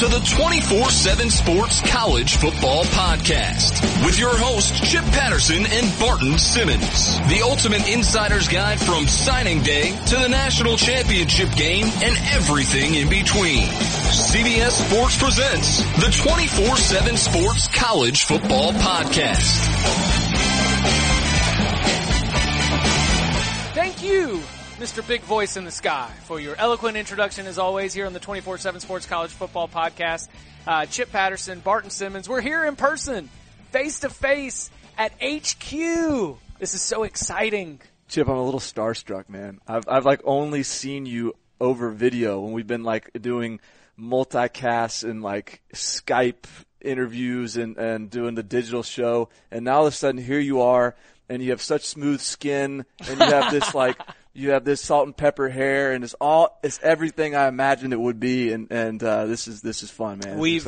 to the 24-7 Sports College Football Podcast with your hosts Chip Patterson and Barton Simmons. The ultimate insider's guide from signing day to the national championship game and everything in between. CBS Sports presents the 24-7 Sports College Football Podcast. Thank you, Mr. Big Voice in the Sky, for your eloquent introduction as always here on the 24-7 Sports College Football Podcast. Chip Patterson, Barton Simmons, we're here in person, face-to-face at HQ. This is so exciting. Chip, I'm a little starstruck, man. I've like only seen you over video when we've been like doing multicasts and like Skype interviews and doing the digital show. And now all of a sudden here you are and you have such smooth skin and you have this like – you have this salt and pepper hair, and it's everything I imagined it would be, and this is fun, man. We're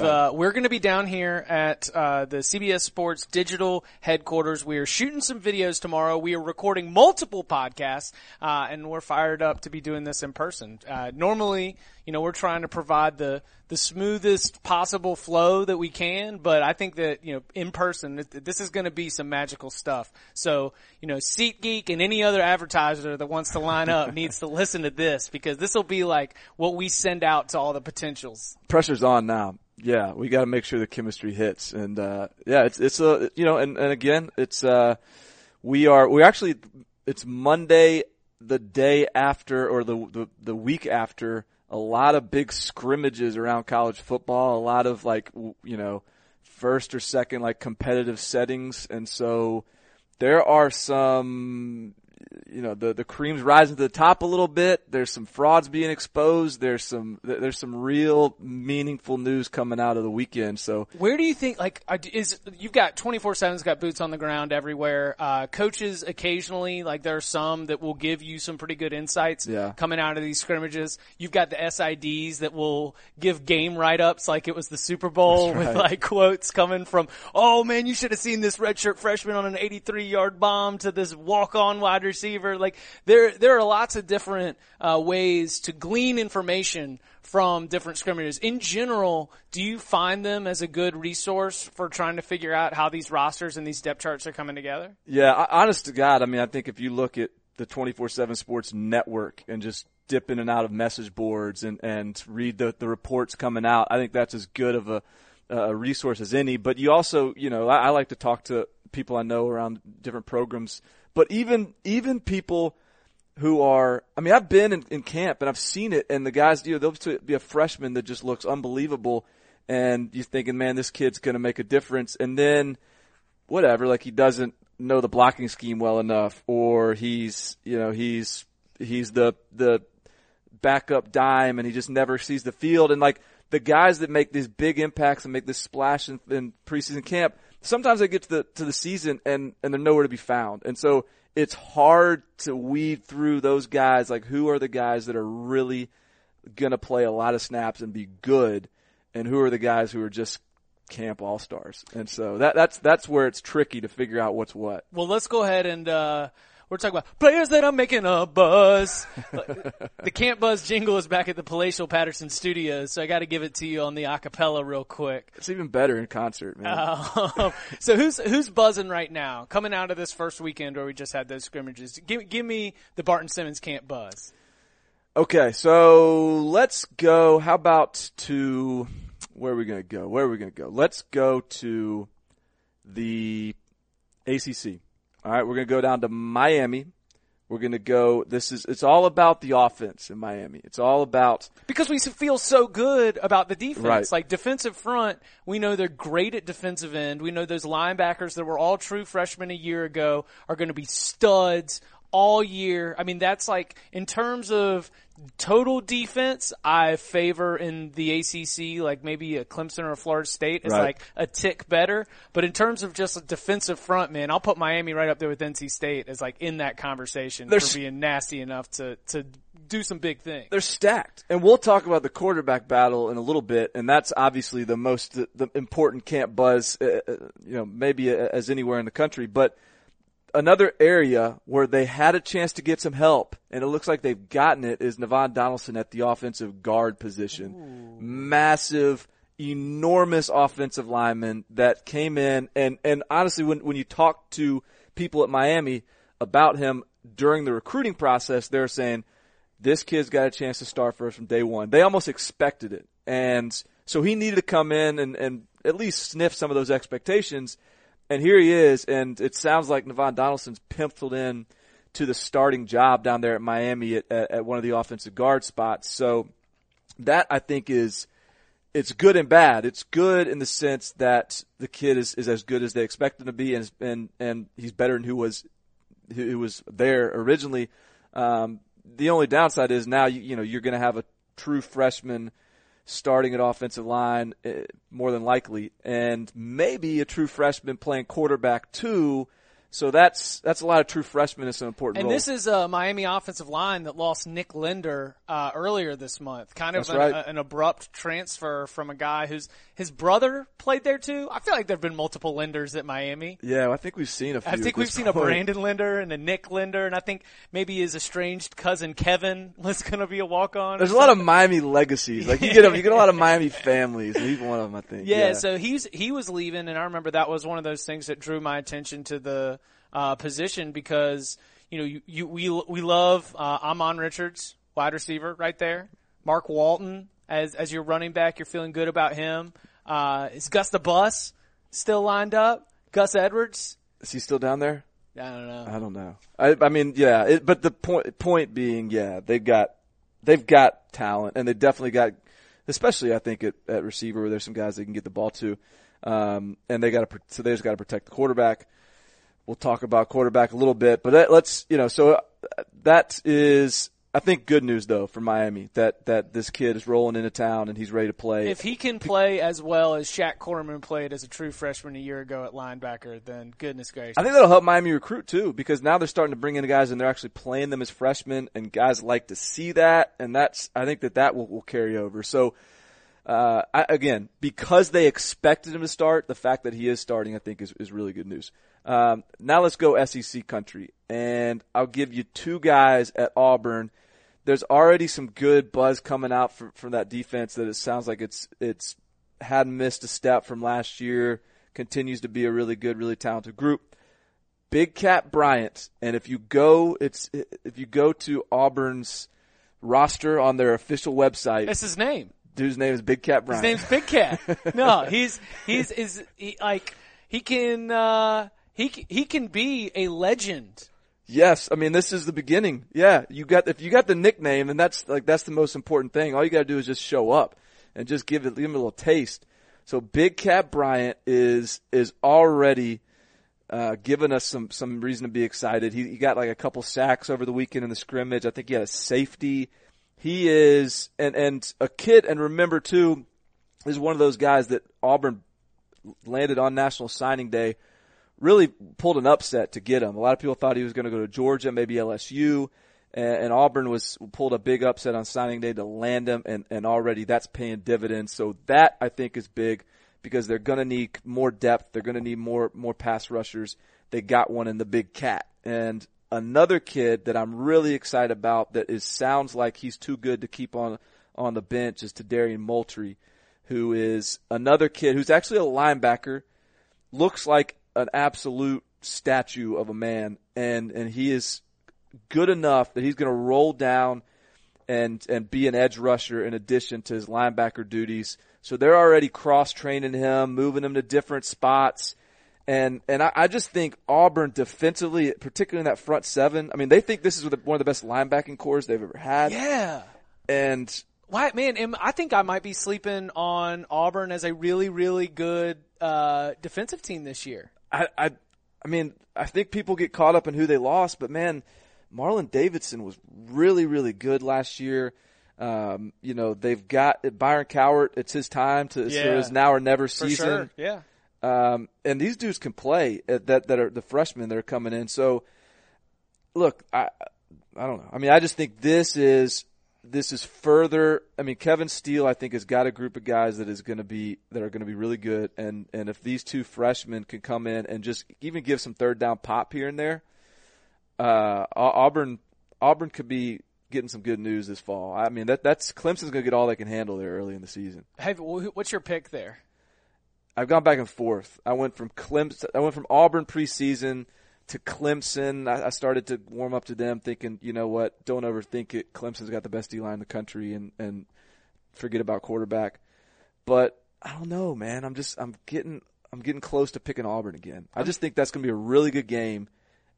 going to be down here at the CBS Sports digital headquarters. We are shooting some videos tomorrow. We are recording multiple podcasts, and we're fired up to be doing this in person. Normally, you know, we're trying to provide the smoothest possible flow that we can, but I think that, you know, in person, this is going to be some magical stuff. So, you know, SeatGeek and any other advertiser that wants to line up needs to listen to this, because this will be like what we send out to all the potentials. Pressure's on now. Yeah, we got to make sure the chemistry hits, and it's a you know, and again, it's it's Monday, the day after, or the week after a lot of big scrimmages around college football, a lot of like, you know, first or second like competitive settings, and so there are some, you know, the cream's rising to the top a little bit. There's some frauds being exposed. There's some real meaningful news coming out of the weekend. So where do you think, like, you've got 24/7's got boots on the ground everywhere. Coaches occasionally, like, there are some that will give you some pretty good insights coming out of these scrimmages. You've got the SIDs that will give game write-ups like it was the Super Bowl. That's right. With like quotes coming from, oh man, you should have seen this redshirt freshman on an 83-yard bomb to this walk-on wide receiver. Like, there are lots of different ways to glean information from different scrimmages. In general, do you find them as a good resource for trying to figure out how these rosters and these depth charts are coming together? Yeah, honest to God, I mean, I think if you look at the 24/7 Sports Network and just dip in and out of message boards and read the reports coming out, I think that's as good of a resource as any. But you also, you know, I like to talk to people I know around different programs. But even people who are, I mean, I've been in camp and I've seen it, and the guys, you know, there'll be a freshman that just looks unbelievable, and you're thinking, man, this kid's going to make a difference. And then whatever, like, he doesn't know the blocking scheme well enough, or he's the backup dime and he just never sees the field. And like, the guys that make these big impacts and make this splash in preseason camp, sometimes they get to the season and they're nowhere to be found. And so it's hard to weed through those guys. Like, who are the guys that are really going to play a lot of snaps and be good, and who are the guys who are just camp all-stars? And so that's where it's tricky to figure out what's what. Well, let's go ahead and we're talking about players that are making a buzz. The Camp Buzz jingle is back at the Palatial Patterson Studios, so I got to give it to you on the acapella real quick. It's even better in concert, man. So who's buzzing right now, coming out of this first weekend where we just had those scrimmages? Give me the Barton Simmons Camp Buzz. Okay, so let's go. How about to where are we going to go? Let's go to the ACC. All right, we're going to go down to Miami. We're going to go – it's all about the offense in Miami. It's all about – because we feel so good about the defense. Right. Like, defensive front, we know they're great at defensive end. We know those linebackers that were all true freshmen a year ago are going to be studs all year. I mean, that's like – in terms of – total defense, I favor in the ACC, like maybe a Clemson or a Florida State is like a tick better. But in terms of just a defensive front, man, I'll put Miami right up there with NC State as like in that conversation for being nasty enough to do some big things. They're stacked. And we'll talk about the quarterback battle in a little bit. And that's obviously the most the important Camp Buzz, you know, maybe as anywhere in the country. But another area where they had a chance to get some help, and it looks like they've gotten it, is Nevon Donaldson at the offensive guard position. Ooh. Massive enormous offensive lineman that came in. And honestly, when you talk to people at Miami about him during the recruiting process, they're saying, this kid's got a chance to start for us from day one. They almost expected it. And so he needed to come in and at least sniff some of those expectations. And here he is. And it sounds like Nevon Donaldson's penciled in to the starting job down there at Miami at one of the offensive guard spots. So that, I think, is it's good and bad. It's good in the sense that the kid is as good as they expect him to be, and he's better than who was there originally. The only downside is now you know you're going to have a true freshman starting at offensive line more than likely, and maybe a true freshman playing quarterback too. So that's a lot of true freshmen in some important roles. And this is a Miami offensive line that lost Nick Linder earlier this month. Kind of an abrupt transfer from a guy who's his brother played there too. I feel like there have been multiple Linders at Miami. Yeah, I think we've seen a few. I think we've seen a Brandon Linder and a Nick Linder, and I think maybe his estranged cousin Kevin was going to be a walk-on. There's a lot of Miami legacies. Like you get a lot of Miami families, and he's one of them, I think. Yeah, so he was leaving, and I remember that was one of those things that drew my attention to the position because, you know, we love Amon Richards, wide receiver right there. Mark Walton as your running back, you're feeling good about him. Is Gus the Bus still lined up? Gus Edwards? Is he still down there? I don't know. But the point being, they've got talent, and they definitely got, especially I think at receiver where there's some guys they can get the ball to. And they just got to protect the quarterback. We'll talk about quarterback a little bit, but so that is, I think, good news though for Miami that this kid is rolling into town and he's ready to play. If he can play as well as Shaq Corman played as a true freshman a year ago at linebacker, then goodness gracious. I think that'll help Miami recruit too, because now they're starting to bring in guys and they're actually playing them as freshmen, and guys like to see that. And I think that will carry over. So, again, because they expected him to start, the fact that he is starting, I think is really good news. Now let's go SEC country, and I'll give you two guys at Auburn. There's already some good buzz coming out from that defense that it sounds like it's hadn't missed a step from last year, continues to be a really good, really talented group. Big Cat Bryant, and if you go to Auburn's roster on their official website, that's his name. Dude's name is Big Cat Bryant. His name's Big Cat. No, he can be a legend. Yes, I mean, this is the beginning. Yeah, if you got the nickname, then that's the most important thing. All you gotta do is just show up and just give him a little taste. So Big Cat Bryant is already giving us some reason to be excited. He got like a couple sacks over the weekend in the scrimmage. I think he had a safety. He is and a kid, and remember too, is one of those guys that Auburn landed on National Signing Day. Really pulled an upset to get him. A lot of people thought he was going to go to Georgia, maybe LSU, and Auburn pulled a big upset on signing day to land him, and already that's paying dividends. So that, I think, is big because they're going to need more depth. They're going to need more pass rushers. They got one in the Big Cat. And another kid that I'm really excited about that sounds like he's too good to keep on the bench is Tadarian Moultrie, who is another kid who's actually a linebacker, looks like an absolute statue of a man, and he is good enough that he's going to roll down and be an edge rusher in addition to his linebacker duties. So they're already cross-training him, moving him to different spots. And I just think Auburn defensively, particularly in that front seven, I mean, they think this is one of the best linebacking cores they've ever had. Yeah. And why, man, I think I might be sleeping on Auburn as a really, really good defensive team this year. I think people get caught up in who they lost, but man, Marlon Davidson was really, really good last year. They've got Byron Cowart. It's his time to his now or never season. For sure. Yeah. And these dudes can play that are the freshmen that are coming in. So look, I don't know. I mean, I just think this is further. I mean, Kevin Steele, I think, has got a group of guys that are going to be really good. And if these two freshmen can come in and just even give some third down pop here and there, Auburn could be getting some good news this fall. I mean, that's Clemson's going to get all they can handle there early in the season. Hey, what's your pick there? I've gone back and forth. I went from Auburn preseason to Clemson. I started to warm up to them, thinking, you know what, don't overthink it. Clemson's got the best D line in the country, and forget about quarterback. But I don't know, man. I'm getting close to picking Auburn again. I just think that's going to be a really good game,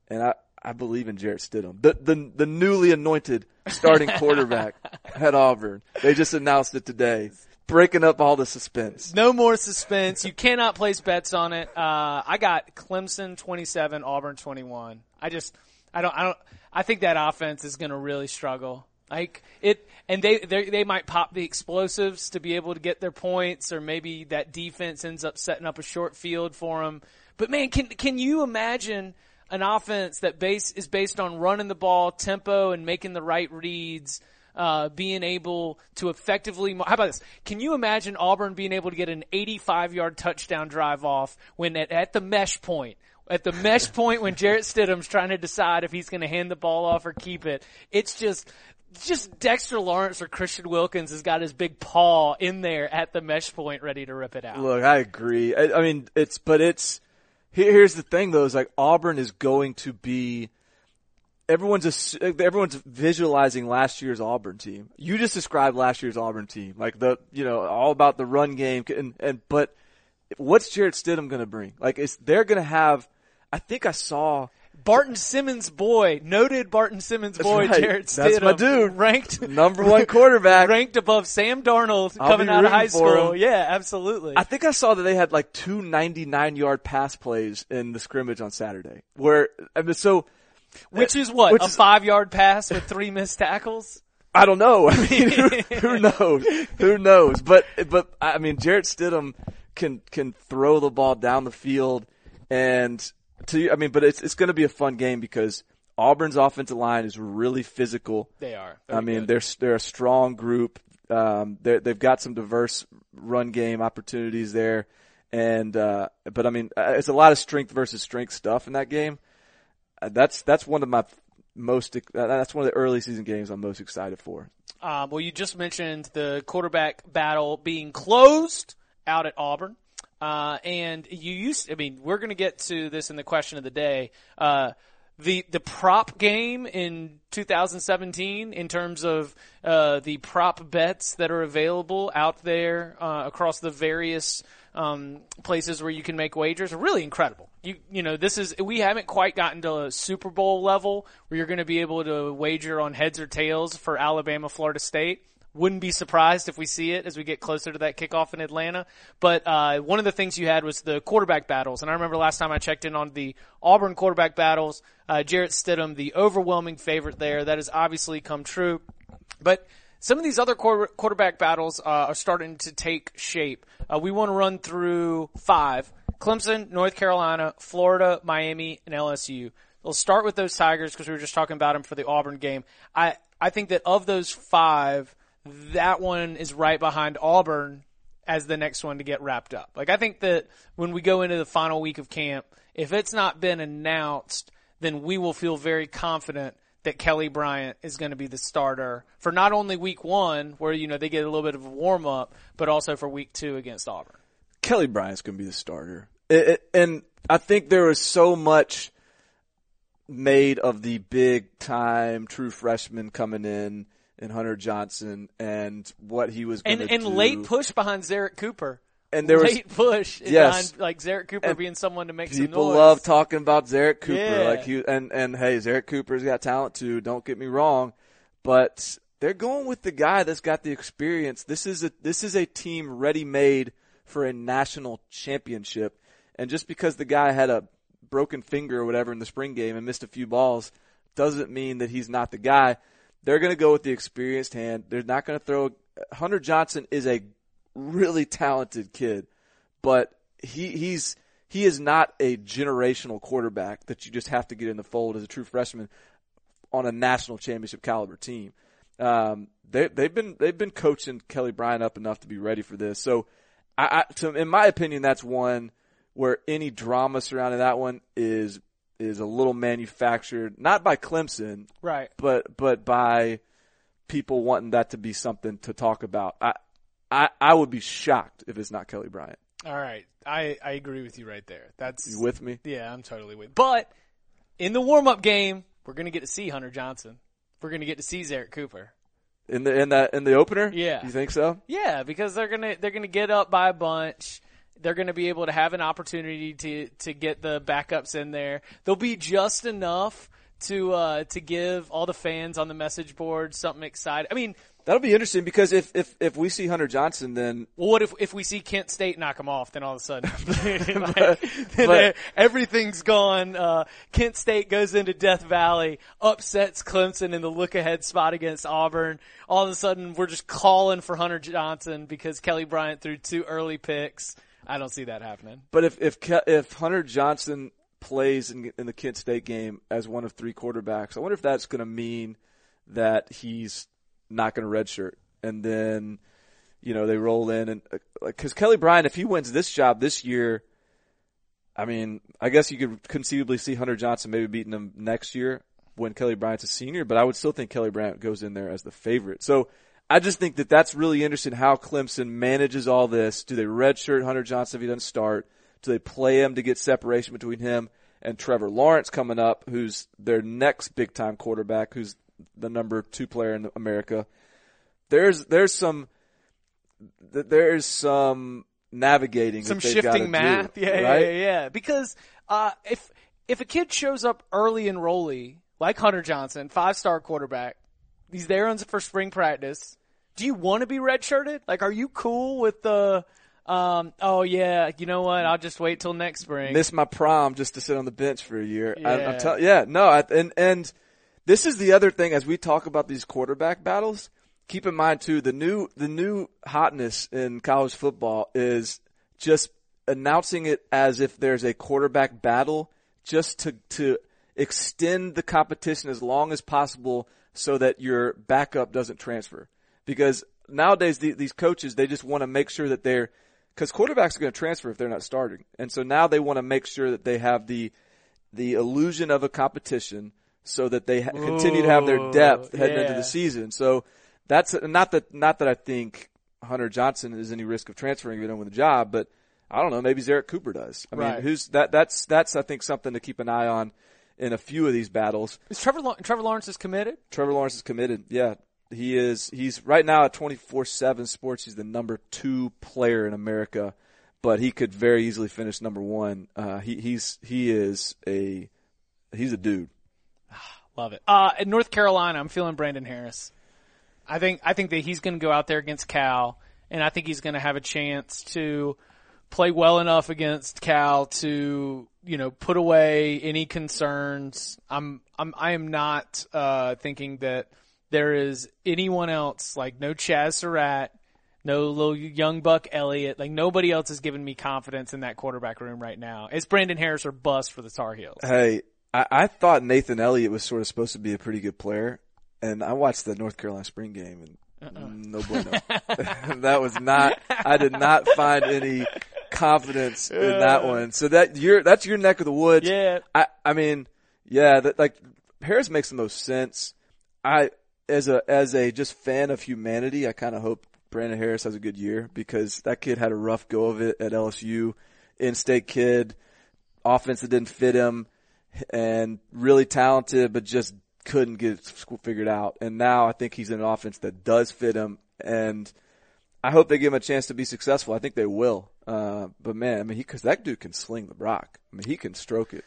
and I believe in Jarrett Stidham, the newly anointed starting quarterback at Auburn. They just announced it today, breaking up all the suspense. No more suspense. You cannot place bets on it. I got Clemson 27, Auburn 21. I think that offense is going to really struggle. Like it, and they might pop the explosives to be able to get their points, or maybe that defense ends up setting up a short field for them. But man, can you imagine an offense that is based on running the ball, tempo, and making the right reads, being able to effectively? How about this? Can you imagine Auburn being able to get an 85-yard touchdown drive off when at the mesh point? At the mesh point when Jarrett Stidham's trying to decide if he's going to hand the ball off or keep it, it's just Dexter Lawrence or Christian Wilkins has got his big paw in there at the mesh point ready to rip it out. Look, I agree. I mean, here's the thing though, is like Auburn is going to be, everyone's visualizing last year's Auburn team. You just described last year's Auburn team, like all about the run game but what's Jarrett Stidham going to bring? Like they're going to have, I think I saw noted Barton Simmons boy, right. Jarrett Stidham. That's my dude. Ranked number one quarterback. Ranked above Sam Darnold coming out of high school. Yeah, absolutely. I think I saw that they had like 2 99-yard pass plays in the scrimmage on Saturday. Which is a 5-yard pass with 3 missed tackles? I don't know. I mean, who knows? Who knows? But I mean, Jarrett Stidham can throw the ball down the field but it's going to be a fun game because Auburn's offensive line is really physical. They are. They're a strong group. They've got some diverse run game opportunities there, but it's a lot of strength versus strength stuff in that game. That's one of my most. That's one of the early season games I'm most excited for. Well, you just mentioned the quarterback battle being closed out at Auburn. We're going to get to this in the question of the day. The prop game in 2017 in terms of the prop bets that are available out there across the various places where you can make wagers are really incredible. We haven't quite gotten to a Super Bowl level where you're going to be able to wager on heads or tails for Alabama, Florida State. Wouldn't be surprised if we see it as we get closer to that kickoff in Atlanta. But one of the things you had was the quarterback battles. And I remember last time I checked in on the Auburn quarterback battles, Jarrett Stidham, the overwhelming favorite there. That has obviously come true. But some of these other quarterback battles are starting to take shape. We want to run through 5. Clemson, North Carolina, Florida, Miami, and LSU. We'll start with those Tigers because we were just talking about them for the Auburn game. I think that of those 5 – that one is right behind Auburn as the next one to get wrapped up. Like, I think that when we go into the final week of camp, if it's not been announced, then we will feel very confident that Kelly Bryant is going to be the starter for not only week 1, where, they get a little bit of a warm up, but also for week 2 against Auburn. Kelly Bryant's going to be the starter. And I think there was so much made of the big time true freshman coming in. And Hunter Johnson and what he was going to do. And late push behind Zerrick Cooper. And there was late push, yes, behind, like, Zerrick Cooper and being someone to make some noise. People love talking about Zerrick Cooper. Yeah. Like hey, Zerrick Cooper's got talent too, don't get me wrong. But they're going with the guy that's got the experience. This is a team ready made for a national championship. And just because the guy had a broken finger or whatever in the spring game and missed a few balls doesn't mean that he's not the guy. They're going to go with the experienced hand. They're not going to throw. Hunter Johnson is a really talented kid, but he is not a generational quarterback that you just have to get in the fold as a true freshman on a national championship caliber team. They've been coaching Kelly Bryant up enough to be ready for this. So, in my opinion, that's one where any drama surrounding that one is a little manufactured, not by Clemson, right? But by people wanting that to be something to talk about. I would be shocked if it's not Kelly Bryant. All right. I agree with you right there. That's you with me? Yeah, I'm totally with you. But in the warm-up game, we're going to get to see Hunter Johnson. We're going to get to see Zerrick Cooper. In the opener? Yeah. You think so? Yeah, because they're going to get up by a bunch. They're going to be able to have an opportunity to get the backups in there. They'll be just enough to give all the fans on the message board something exciting. I mean, that'll be interesting because if we see Hunter Johnson, then what if we see Kent State knock him off? Then all of a sudden, but everything's gone. Kent State goes into Death Valley, upsets Clemson in the look-ahead spot against Auburn. All of a sudden, we're just calling for Hunter Johnson because Kelly Bryant threw two early picks. I don't see that happening. But if Hunter Johnson plays in the Kent State game as one of three quarterbacks, I wonder if that's going to mean that he's not going to redshirt, and then they roll in, and because Kelly Bryant, if he wins this job this year, I mean, I guess you could conceivably see Hunter Johnson maybe beating him next year when Kelly Bryant's a senior, but I would still think Kelly Bryant goes in there as the favorite. So I just think that that's really interesting how Clemson manages all this. Do they redshirt Hunter Johnson if he doesn't start? Do they play him to get separation between him and Trevor Lawrence coming up, who's their next big time quarterback, who's the number 2 player in America? There's some navigating, some shifting math, do, yeah. Because if a kid shows up early enrollee like Hunter Johnson, 5-star quarterback, he's there for spring practice. Do you want to be redshirted? Like, are you cool with the? Oh yeah, you know what? I'll just wait till next spring. Miss my prom just to sit on the bench for a year. Yeah. And this is the other thing as we talk about these quarterback battles. Keep in mind too, the new hotness in college football is just announcing it as if there's a quarterback battle, just to extend the competition as long as possible so that your backup doesn't transfer. Because nowadays these coaches, they just want to make sure that they're, because quarterbacks are going to transfer if they're not starting. And so now they want to make sure that they have the illusion of a competition so that they continue to have their depth heading into the season. So that's not that I think Hunter Johnson is any risk of transferring if he don't win the job, but I don't know, maybe Zerrick Cooper does. I mean, who's that? That's I think something to keep an eye on in a few of these battles. Is Trevor Lawrence is committed? Trevor Lawrence is committed. Yeah. He is. He's right now at 24/7 Sports. He's the number 2 player in America, but he could very easily finish number 1. He's a dude. Love it. In North Carolina, I'm feeling Brandon Harris. I think that he's going to go out there against Cal, and I think he's going to have a chance to play well enough against Cal to, put away any concerns. I am not thinking that there is anyone else, like no Chaz Surratt, no little young Buck Elliott, like nobody else has given me confidence in that quarterback room right now. It's Brandon Harris or bust for the Tar Heels. Hey, I thought Nathan Elliott was sort of supposed to be a pretty good player, and I watched the North Carolina spring game, and no bueno. That was not. I did not find any confidence in that one. So that's your neck of the woods. Yeah. I mean, Harris makes the most sense. As a just fan of humanity, I kind of hope Brandon Harris has a good year because that kid had a rough go of it at LSU. In-state kid, offense that didn't fit him, and really talented, but just couldn't get it figured out. And now I think he's in an offense that does fit him, and I hope they give him a chance to be successful. I think they will. But man, I mean, because that dude can sling the rock. I mean, he can stroke it.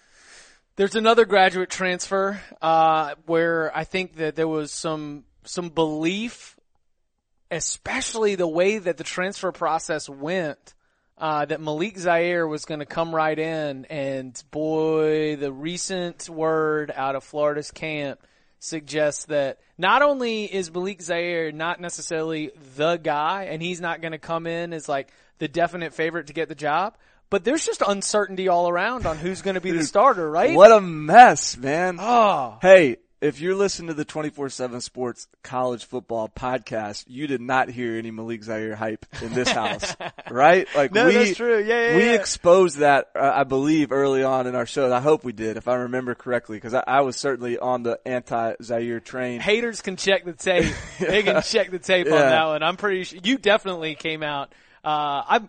There's another graduate transfer, where I think that there was some belief, especially the way that the transfer process went, that Malik Zaire was going to come right in. And boy, the recent word out of Florida's camp suggests that not only is Malik Zaire not necessarily the guy, and he's not going to come in as like the definite favorite to get the job, but there's just uncertainty all around on who's going to be the starter, right? What a mess, man. Oh. Hey, If you're listening to the 24-7 Sports College Football Podcast, you did not hear any Malik Zaire hype in this house, right? Like no, that's true. Yeah, we exposed that, I believe, early on in our show. I hope we did, if I remember correctly, because I was certainly on the anti-Zaire train. Haters can check the tape. They can check the tape on that one. I'm pretty sure you definitely came out. I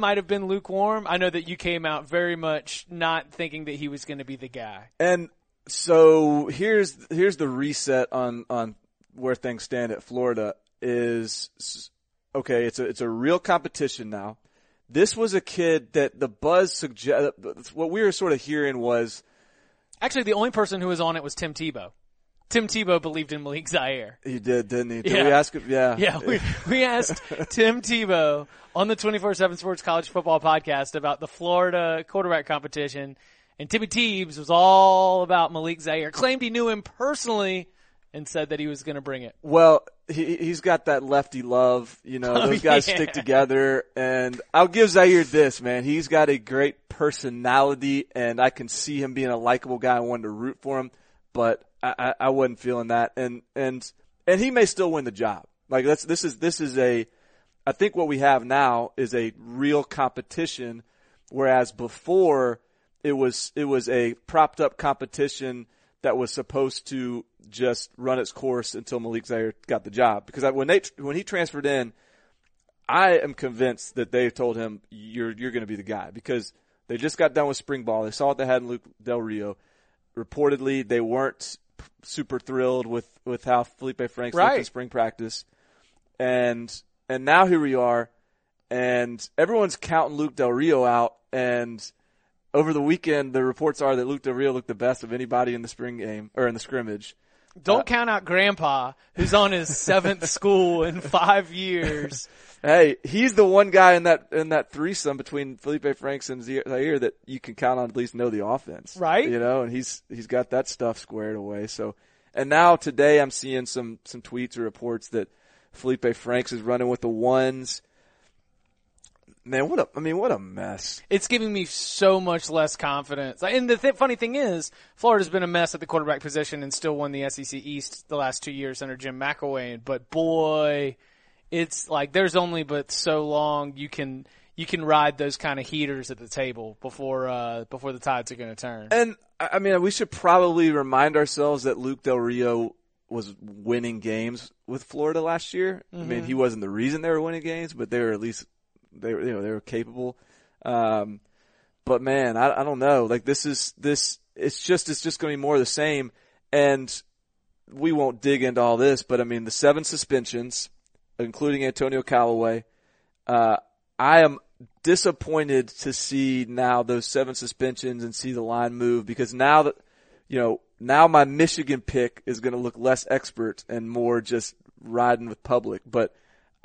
might have been lukewarm. I know that you came out very much not thinking that he was going to be the guy. And so here's the reset on where things stand at Florida is, okay, it's a real competition now. This was a kid that the buzz what we were sort of hearing was. Actually, the only person who was on it was Tim Tebow. Tim Tebow believed in Malik Zaire. He did, didn't he? Did we ask him? Yeah. Yeah, we asked Tim Tebow on the 24-7 Sports College Football Podcast about the Florida quarterback competition. And Timmy Teebs was all about Malik Zaire, claimed he knew him personally and said that he was going to bring it. Well, he's got that lefty love. You know, those guys stick together. And I'll give Zaire this, man. He's got a great personality, and I can see him being a likable guy. I wanted to root for him, but I wasn't feeling that. And he may still win the job. Like, I think what we have now is a real competition, whereas before – It was a propped up competition that was supposed to just run its course until Malik Zaire got the job. Because when he transferred in, I am convinced that they told him you're going to be the guy, because they just got done with spring ball. They saw what they had in Luke Del Rio. Reportedly, they weren't super thrilled with how Felipe Franks looked in spring practice, and now here we are, and everyone's counting Luke Del Rio out. And over the weekend, the reports are that Luke Del Rio looked the best of anybody in the spring game, or in the scrimmage. Don't count out Grandpa, who's on his 7th school in 5 years. Hey, he's the one guy in that threesome between Felipe Franks and Zaire that you can count on to at least know the offense. Right. You know, and he's got that stuff squared away. So, and now today I'm seeing some tweets or reports that Felipe Franks is running with the ones. Man, what a mess. It's giving me so much less confidence. And the funny thing is, Florida's been a mess at the quarterback position and still won the SEC East the last 2 years under Jim McElwain. But boy, it's like there's only but so long you can ride those kind of heaters at the table before the tides are going to turn. And I mean, we should probably remind ourselves that Luke Del Rio was winning games with Florida last year. Mm-hmm. I mean, he wasn't the reason they were winning games, but they were at least. They were capable. But man, I don't know. Like it's just going to be more of the same. And we won't dig into all this, but I mean, the 7 suspensions, including Antonio Callaway, I am disappointed to see now those 7 suspensions and see the line move, because now my Michigan pick is going to look less expert and more just riding with public. But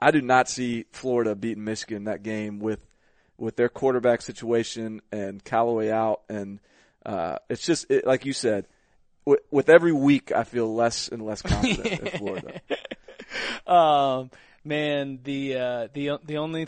I do not see Florida beating Michigan in that game with their quarterback situation and Callaway out. And it's just like you said, with every week I feel less and less confident in Florida. Man, the only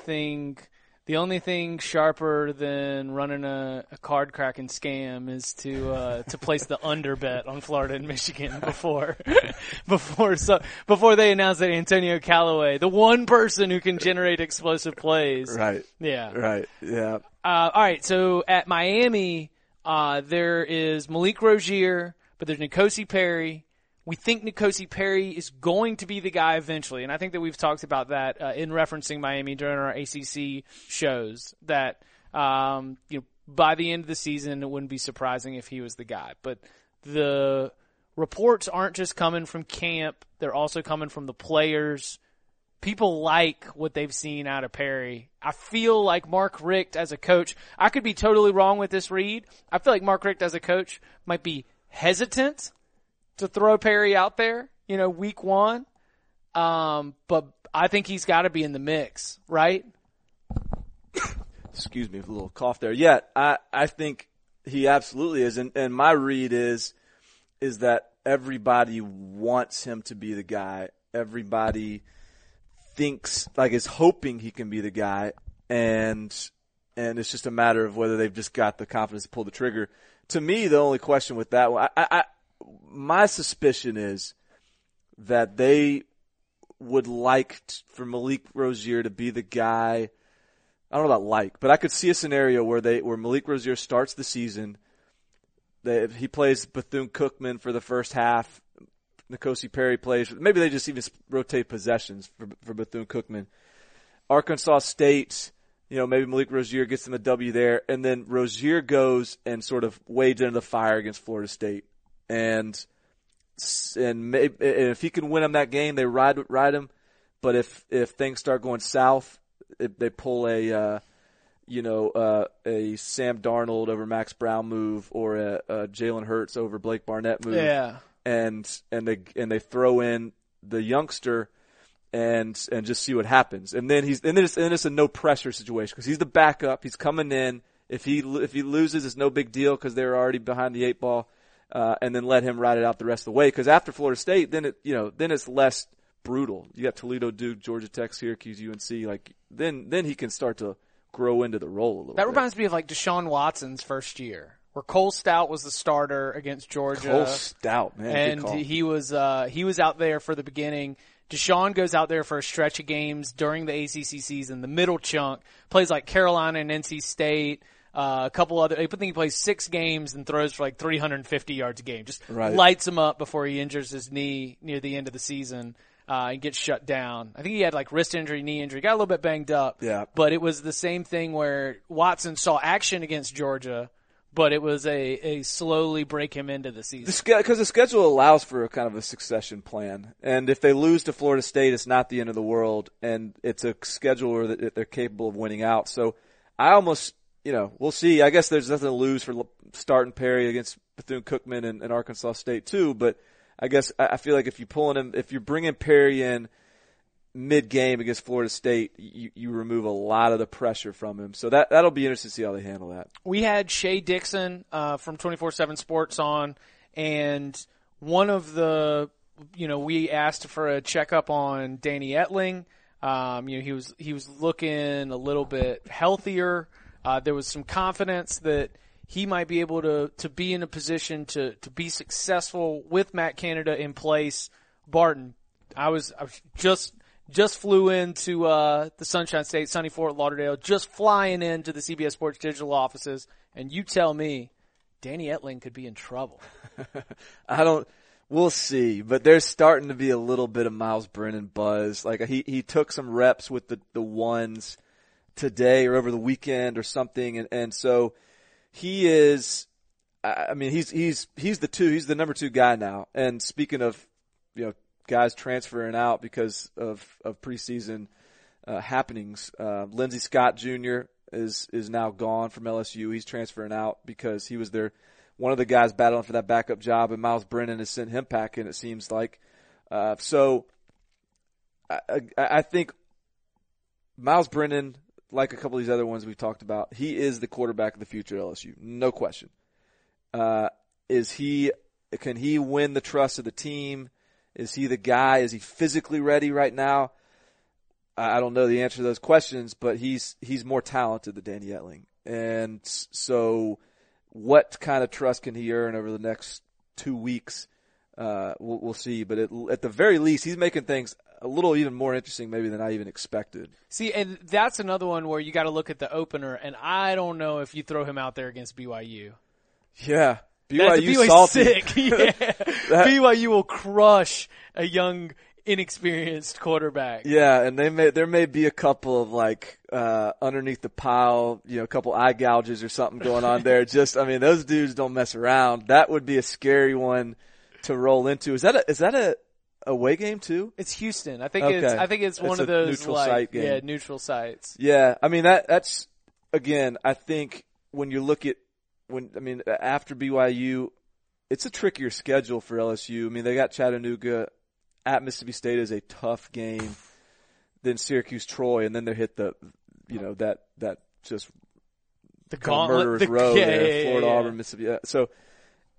thing sharper than running a card cracking scam is to place the under bet on Florida and Michigan before they announce that Antonio Callaway, the one person who can generate explosive plays. Right. Yeah. Right. Yeah. All right. So at Miami, there is Malik Rosier, but there's N'Kosi Perry. We think N'Kosi Perry is going to be the guy eventually, and I think that we've talked about that in referencing Miami during our ACC shows. That by the end of the season, it wouldn't be surprising if he was the guy. But the reports aren't just coming from camp; they're also coming from the players. People like what they've seen out of Perry. I feel like Mark Richt as a coach. I could be totally wrong with this read. I feel like Mark Richt as a coach might be hesitant to throw Perry out there, week one. But I think he's got to be in the mix, right? Excuse me for a little cough there. Yeah, I think he absolutely is. And my read is that everybody wants him to be the guy. Everybody thinks, like, is hoping he can be the guy. And it's just a matter of whether they've just got the confidence to pull the trigger. To me, the only question with that one, my suspicion is that they would like for Malik Rosier to be the guy. I don't know about like, but I could see a scenario where Malik Rosier starts the season. He plays Bethune-Cookman for the first half. N'Kosi Perry plays. Maybe they just even rotate possessions for Bethune-Cookman. Arkansas State, maybe Malik Rosier gets them a W there. And then Rosier goes and sort of wades into the fire against Florida State. And if he can win them that game, they ride him. But if things start going south, they pull a Sam Darnold over Max Brown move or a Jalen Hurts over Blake Barnett move. Yeah. And they throw in the youngster and just see what happens. And then it's a no pressure situation because he's the backup. He's coming in. If he loses, it's no big deal because they're already behind the eight ball. And then let him ride it out the rest of the way because after Florida State, then it's less brutal. You got Toledo, Duke, Georgia Tech, Syracuse, UNC. Like then he can start to grow into the role a little bit. That reminds me of like Deshaun Watson's first year, where Cole Stout was the starter against Georgia. Cole Stout, man, and he was out there for the beginning. Deshaun goes out there for a stretch of games during the ACC season, the middle chunk, plays like Carolina and NC State, a couple other. I think he plays 6 games and throws for like 350 yards a game. Just lights him up before he injures his knee near the end of the season. And gets shut down. I think he had like wrist injury, knee injury, got a little bit banged up. Yeah. But it was the same thing where Watson saw action against Georgia, but it was a slowly break him into the season. Because the schedule allows for a kind of a succession plan. And if they lose to Florida State, it's not the end of the world. And it's a schedule where they're capable of winning out. So I almost, we'll see. I guess there's nothing to lose for starting Perry against Bethune-Cookman and Arkansas State too, but I guess I feel like if you're bringing Perry in mid-game against Florida State, you remove a lot of the pressure from him. So that'll be interesting to see how they handle that. We had Shay Dixon from 24/7 Sports on, and one of the we asked for a checkup on Danny Etling. He was looking a little bit healthier. There was some confidence that he might be able to be in a position to be successful with Matt Canada in place. Barton, I was just flew into the Sunshine State, sunny Fort Lauderdale, just flying into the CBS Sports digital offices, and you tell me Danny Etling could be in trouble. We'll see, but there's starting to be a little bit of Myles Brennan buzz. Like he took some reps with the ones today or over the weekend or something, and so he is, he's the two. He's the number 2 guy now. And speaking of, guys transferring out because of preseason happenings, Lindsey Scott Jr. is now gone from LSU. He's transferring out because he was one of the guys battling for that backup job, and Myles Brennan has sent him packing. It seems like. So I think Myles Brennan, like a couple of these other ones we've talked about, he is the quarterback of the future at LSU. No question. Can he win the trust of the team? Is he the guy? Is he physically ready right now? I don't know the answer to those questions, but he's more talented than Danny Etling. And so what kind of trust can he earn over the next 2 weeks? We'll see. But at the very least, he's making things a little even more interesting maybe than I even expected. See, and that's another one where you got to look at the opener, and I don't know if you throw him out there against BYU. Yeah. BYU salty. Sick. Yeah. BYU will crush a young, inexperienced quarterback. Yeah, and there may be a couple of like underneath the pile, a couple eye gouges or something going on there. Those dudes don't mess around. That would be a scary one to roll into. Is that a away game too? It's Houston. I think it's one of those neutral site game. Yeah, neutral sites. Yeah, that's again. I think when you look at after BYU, it's a trickier schedule for LSU. They got Chattanooga at Mississippi State is a tough game, then Syracuse, Troy, and then they hit the that just the murderer's row there, Florida, Auburn, Mississippi. Yeah. So.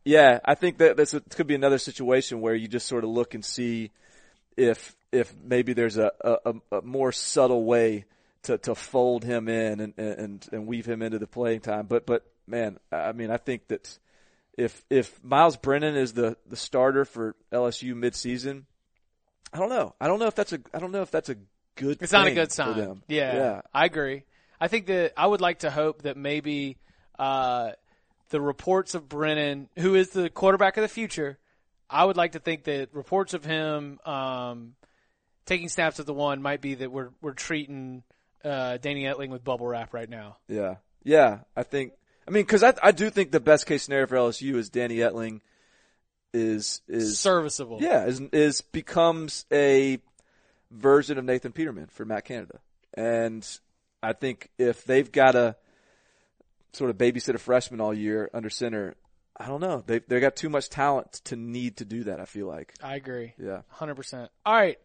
Yeah, I think that this could be another situation where you just sort of look and see if maybe there's a more subtle way to fold him in and weave him into the playing time. But man, I think that if Myles Brennan is the starter for LSU midseason, I don't know. I don't know if that's a good thing. It's not a good sign for them. Yeah, I agree. I think that I would like to hope that maybe the reports of Brennan, who is the quarterback of the future, I would like to think that reports of him taking snaps at the one might be that we're treating Danny Etling with bubble wrap right now. Yeah. Yeah. I do think the best case scenario for LSU is Danny Etling is serviceable. Yeah. Becomes a version of Nathan Peterman for Matt Canada. And I think if they've got to sort of babysit a freshman all year under center, I don't know. They got too much talent to need to do that, I feel like. I agree. Yeah. 100%. All right.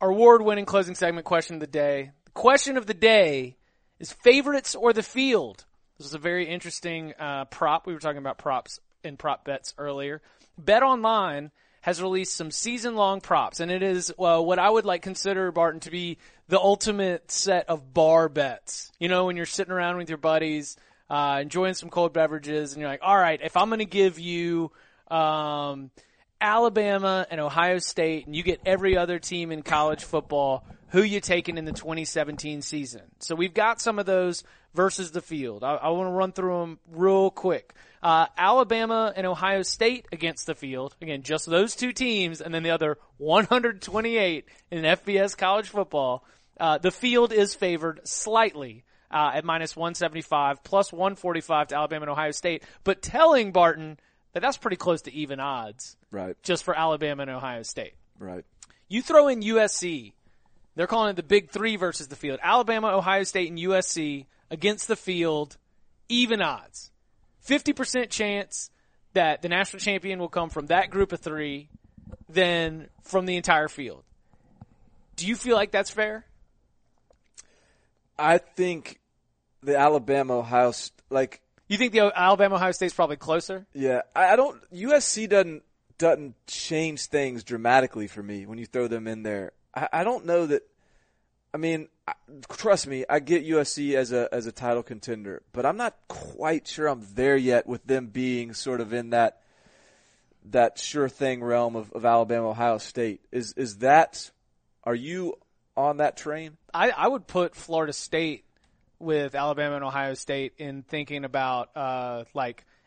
Our award-winning closing segment question of the day. The question of the day is favorites or the field. This is a very interesting prop. We were talking about props and prop bets earlier. BetOnline has released some season-long props, and it is what I would consider, Barton, to be the ultimate set of bar bets. You know, when you're sitting around with your buddies, enjoying some cold beverages, and you're like, all right, if I'm going to give you Alabama and Ohio State, and you get every other team in college football, who you taking in the 2017 season? So we've got some of those versus the field. I want to run through them real quick. Alabama and Ohio State against the field. Again, just those two teams, and then the other 128 in FBS college football. The field is favored slightly at minus 175, plus 145 to Alabama and Ohio State. But telling, Barton, that's pretty close to even odds, right? Just for Alabama and Ohio State, right? You throw in USC, they're calling it the Big Three versus the field. Alabama, Ohio State, and USC against the field, even odds. 50% chance that the national champion will come from that group of three than from the entire field. Do you feel like that's fair? I think the Alabama, Ohio State, You think the Alabama-Ohio State's probably closer? Yeah. I don't – USC doesn't change things dramatically for me when you throw them in there. I don't know that – I mean, trust me, I get USC as a title contender, but I'm not quite sure I'm there yet with them being sort of in that sure thing realm of Alabama-Ohio State. Is that – are you on that train? I would put Florida State with Alabama and Ohio State in thinking about,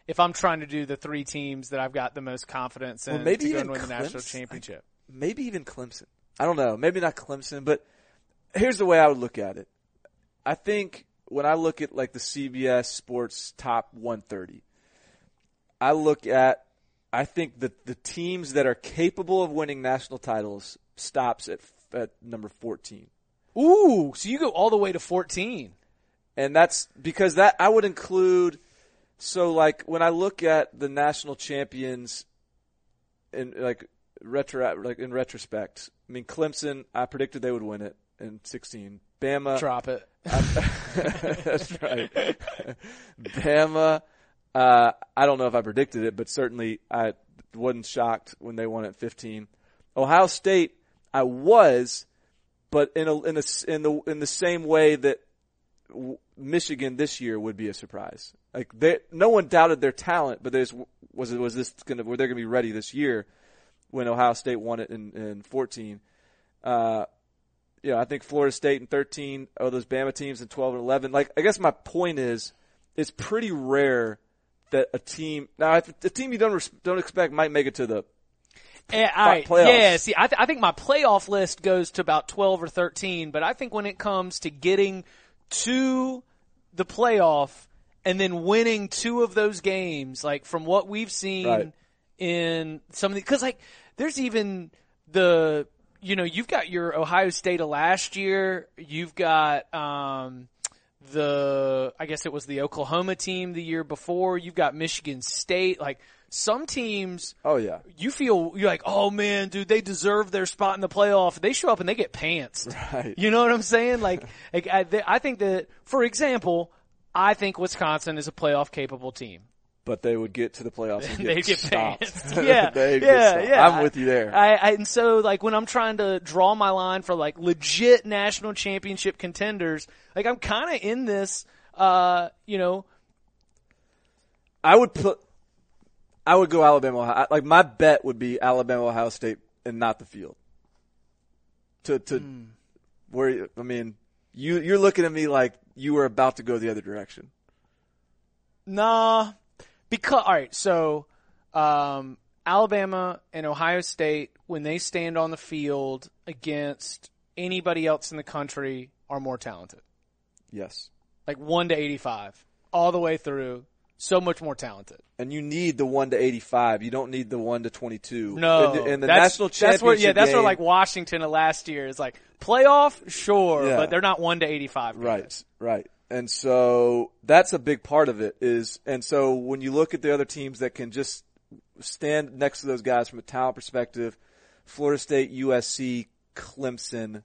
if I'm trying to do the three teams that I've got the most confidence in to go and win the national championship. Maybe even Clemson. I don't know. Maybe not Clemson, but here's the way I would look at it. I think when I look at the CBS Sports top 130, I think that the teams that are capable of winning national titles stops at number 14. Ooh, so you go all the way to 14. And that's because that I would include – so, when I look at the national champions in retrospect, I mean, Clemson, I predicted they would win it in 2016. Bama – drop it. That's right. Bama, I don't know if I predicted it, but certainly I wasn't shocked when they won it in 2015. Ohio State, I was, but in the same way that – Michigan this year would be a surprise. No one doubted their talent, but were they going to be ready this year when Ohio State won it in 14? I think Florida State in 13, those Bama teams in 12 and 11. I guess my point is, it's pretty rare that a team now, if a team you don't expect might make it to the playoffs. Yeah, see, I think my playoff list goes to about 12 or 13, but I think when it comes to getting to the playoff and then winning two of those games, from what we've seen right. in some of the, cause there's even the, you've got your Ohio State of last year. You've got, I guess it was the Oklahoma team the year before. You've got Michigan State, some teams. Oh yeah. You're like, oh man, dude, they deserve their spot in the playoff. They show up and they get pantsed. Right. You know what I'm saying? I think that, for example, I think Wisconsin is a playoff capable team. But they would get to the playoffs and get stopped. Yeah. Yeah. I'm with you there. And so when I'm trying to draw my line for legit national championship contenders, I'm kind of in this, I would put, I would go Alabama. Like, my bet would be Alabama, Ohio State, and not the field. Where, I mean, you're looking at me like you were about to go the other direction. Nah, because all right. So, Alabama and Ohio State, when they stand on the field against anybody else in the country, are more talented. Yes. Like 1 to 85, all the way through. So much more talented. And you need the 1 to 85. You don't need the 1 to 22. No, and the national championship. That's where like Washington of last year is like playoff, sure, yeah, but they're not 1 to 85. Right, right. And so that's a big part of it is, and so when you look at the other teams that can just stand next to those guys from a talent perspective, Florida State, USC, Clemson,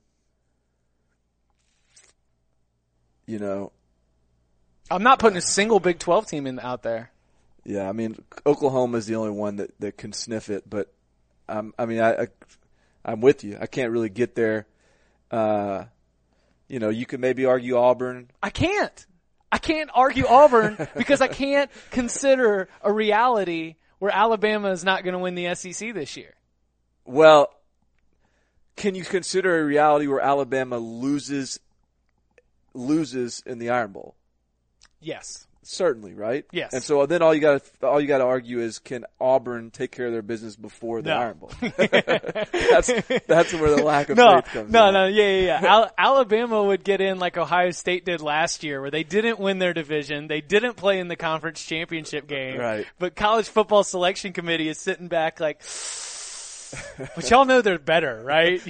you know. I'm not putting a single Big 12 team out there. Yeah, I mean, Oklahoma is the only one that can sniff it, but I'm with you. I can't really get there. You know, you could maybe argue Auburn. I can't argue Auburn because I can't consider a reality where Alabama is not going to win the SEC this year. Well, can you consider a reality where Alabama loses in the Iron Bowl? Yes, certainly, right? Yes, and so then all you got to argue is, can Auburn take care of their business before the Iron Bowl? that's where the lack of faith comes. No, Alabama would get in like Ohio State did last year, where they didn't win their division, they didn't play in the conference championship game, right? But college football selection committee is sitting back like, but y'all know they're better, right?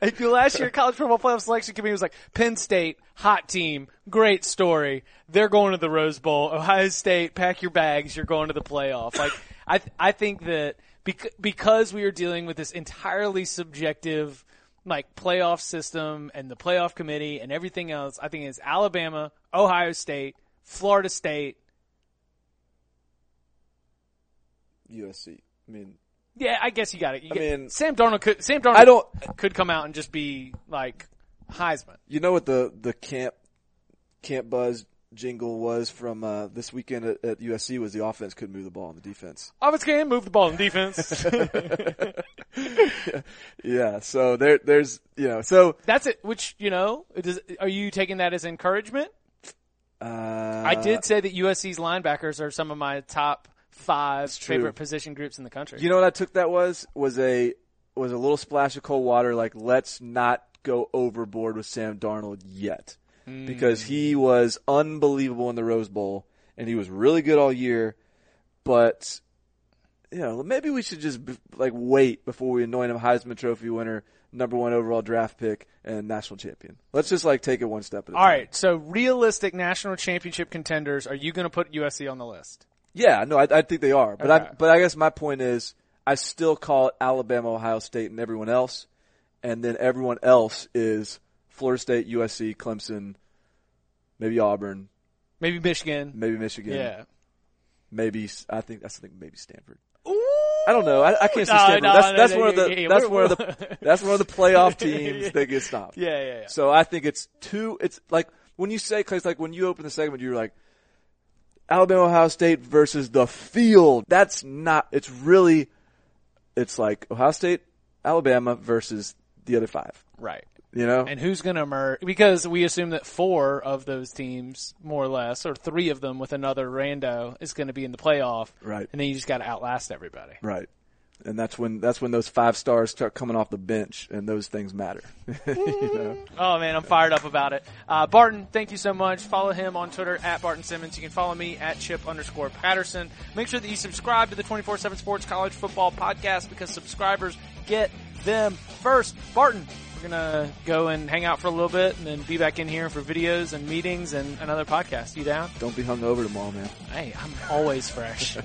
like last year, college football playoff selection committee was like, Penn State, hot team, great story. They're going to the Rose Bowl. Ohio State, pack your bags. You're going to the playoff. Like, I think that because we are dealing with this entirely subjective, like, playoff system and the playoff committee and everything else, I think it's Alabama, Ohio State, Florida State, USC. I mean, yeah, I guess you got it. I mean, Sam Darnold could come out and just be like Heisman. You know what the camp buzz jingle was from this weekend at USC was the offense couldn't move the ball and the defense. Offense can move the ball and defense. Yeah. So there's you know, so that's it. Which, you know, are you taking that as encouragement? I did say that USC's linebackers are some of my top 5 favorite position groups in the country. You know what I took that was a little splash of cold water, like, let's not go overboard with Sam Darnold yet. Because he was unbelievable in the Rose Bowl and he was really good all year, but you know, maybe we should just like wait before we anoint him Heisman Trophy winner, number 1 overall draft pick, and national champion. Let's just like take it one step at a time. All right, so realistic national championship contenders, are you going to put USC on the list? Yeah, no, I think they are. But okay. But I guess my point is, I still call it Alabama, Ohio State, and everyone else. And then everyone else is Florida State, USC, Clemson, maybe Auburn. Maybe Michigan. Yeah. I think maybe Stanford. Ooh! I don't know. I can't see Stanford. That's one of the playoff teams that gets stopped. Yeah. So I think it's like when you say, Clay, it's like when you open the segment, you're like, Alabama, Ohio State versus the field. That's not, it's really, it's like Ohio State, Alabama versus the other 5. Right. You know? And who's going to emerge? Because we assume that 4 of those teams, more or less, or 3 of them with another rando, is going to be in the playoff. Right. And then you just got to outlast everybody. Right. And that's when those 5 stars start coming off the bench, and those things matter. You know? Oh, man, I'm fired up about it. Barton, thank you so much. Follow him on Twitter at Barton Simmons. You can follow me at Chip_Patterson. Make sure that you subscribe to the 24-7 Sports College Football Podcast, because subscribers get them first. Barton, we're going to go and hang out for a little bit and then be back in here for videos and meetings and another podcast. You down? Don't be hungover tomorrow, man. Hey, I'm always fresh.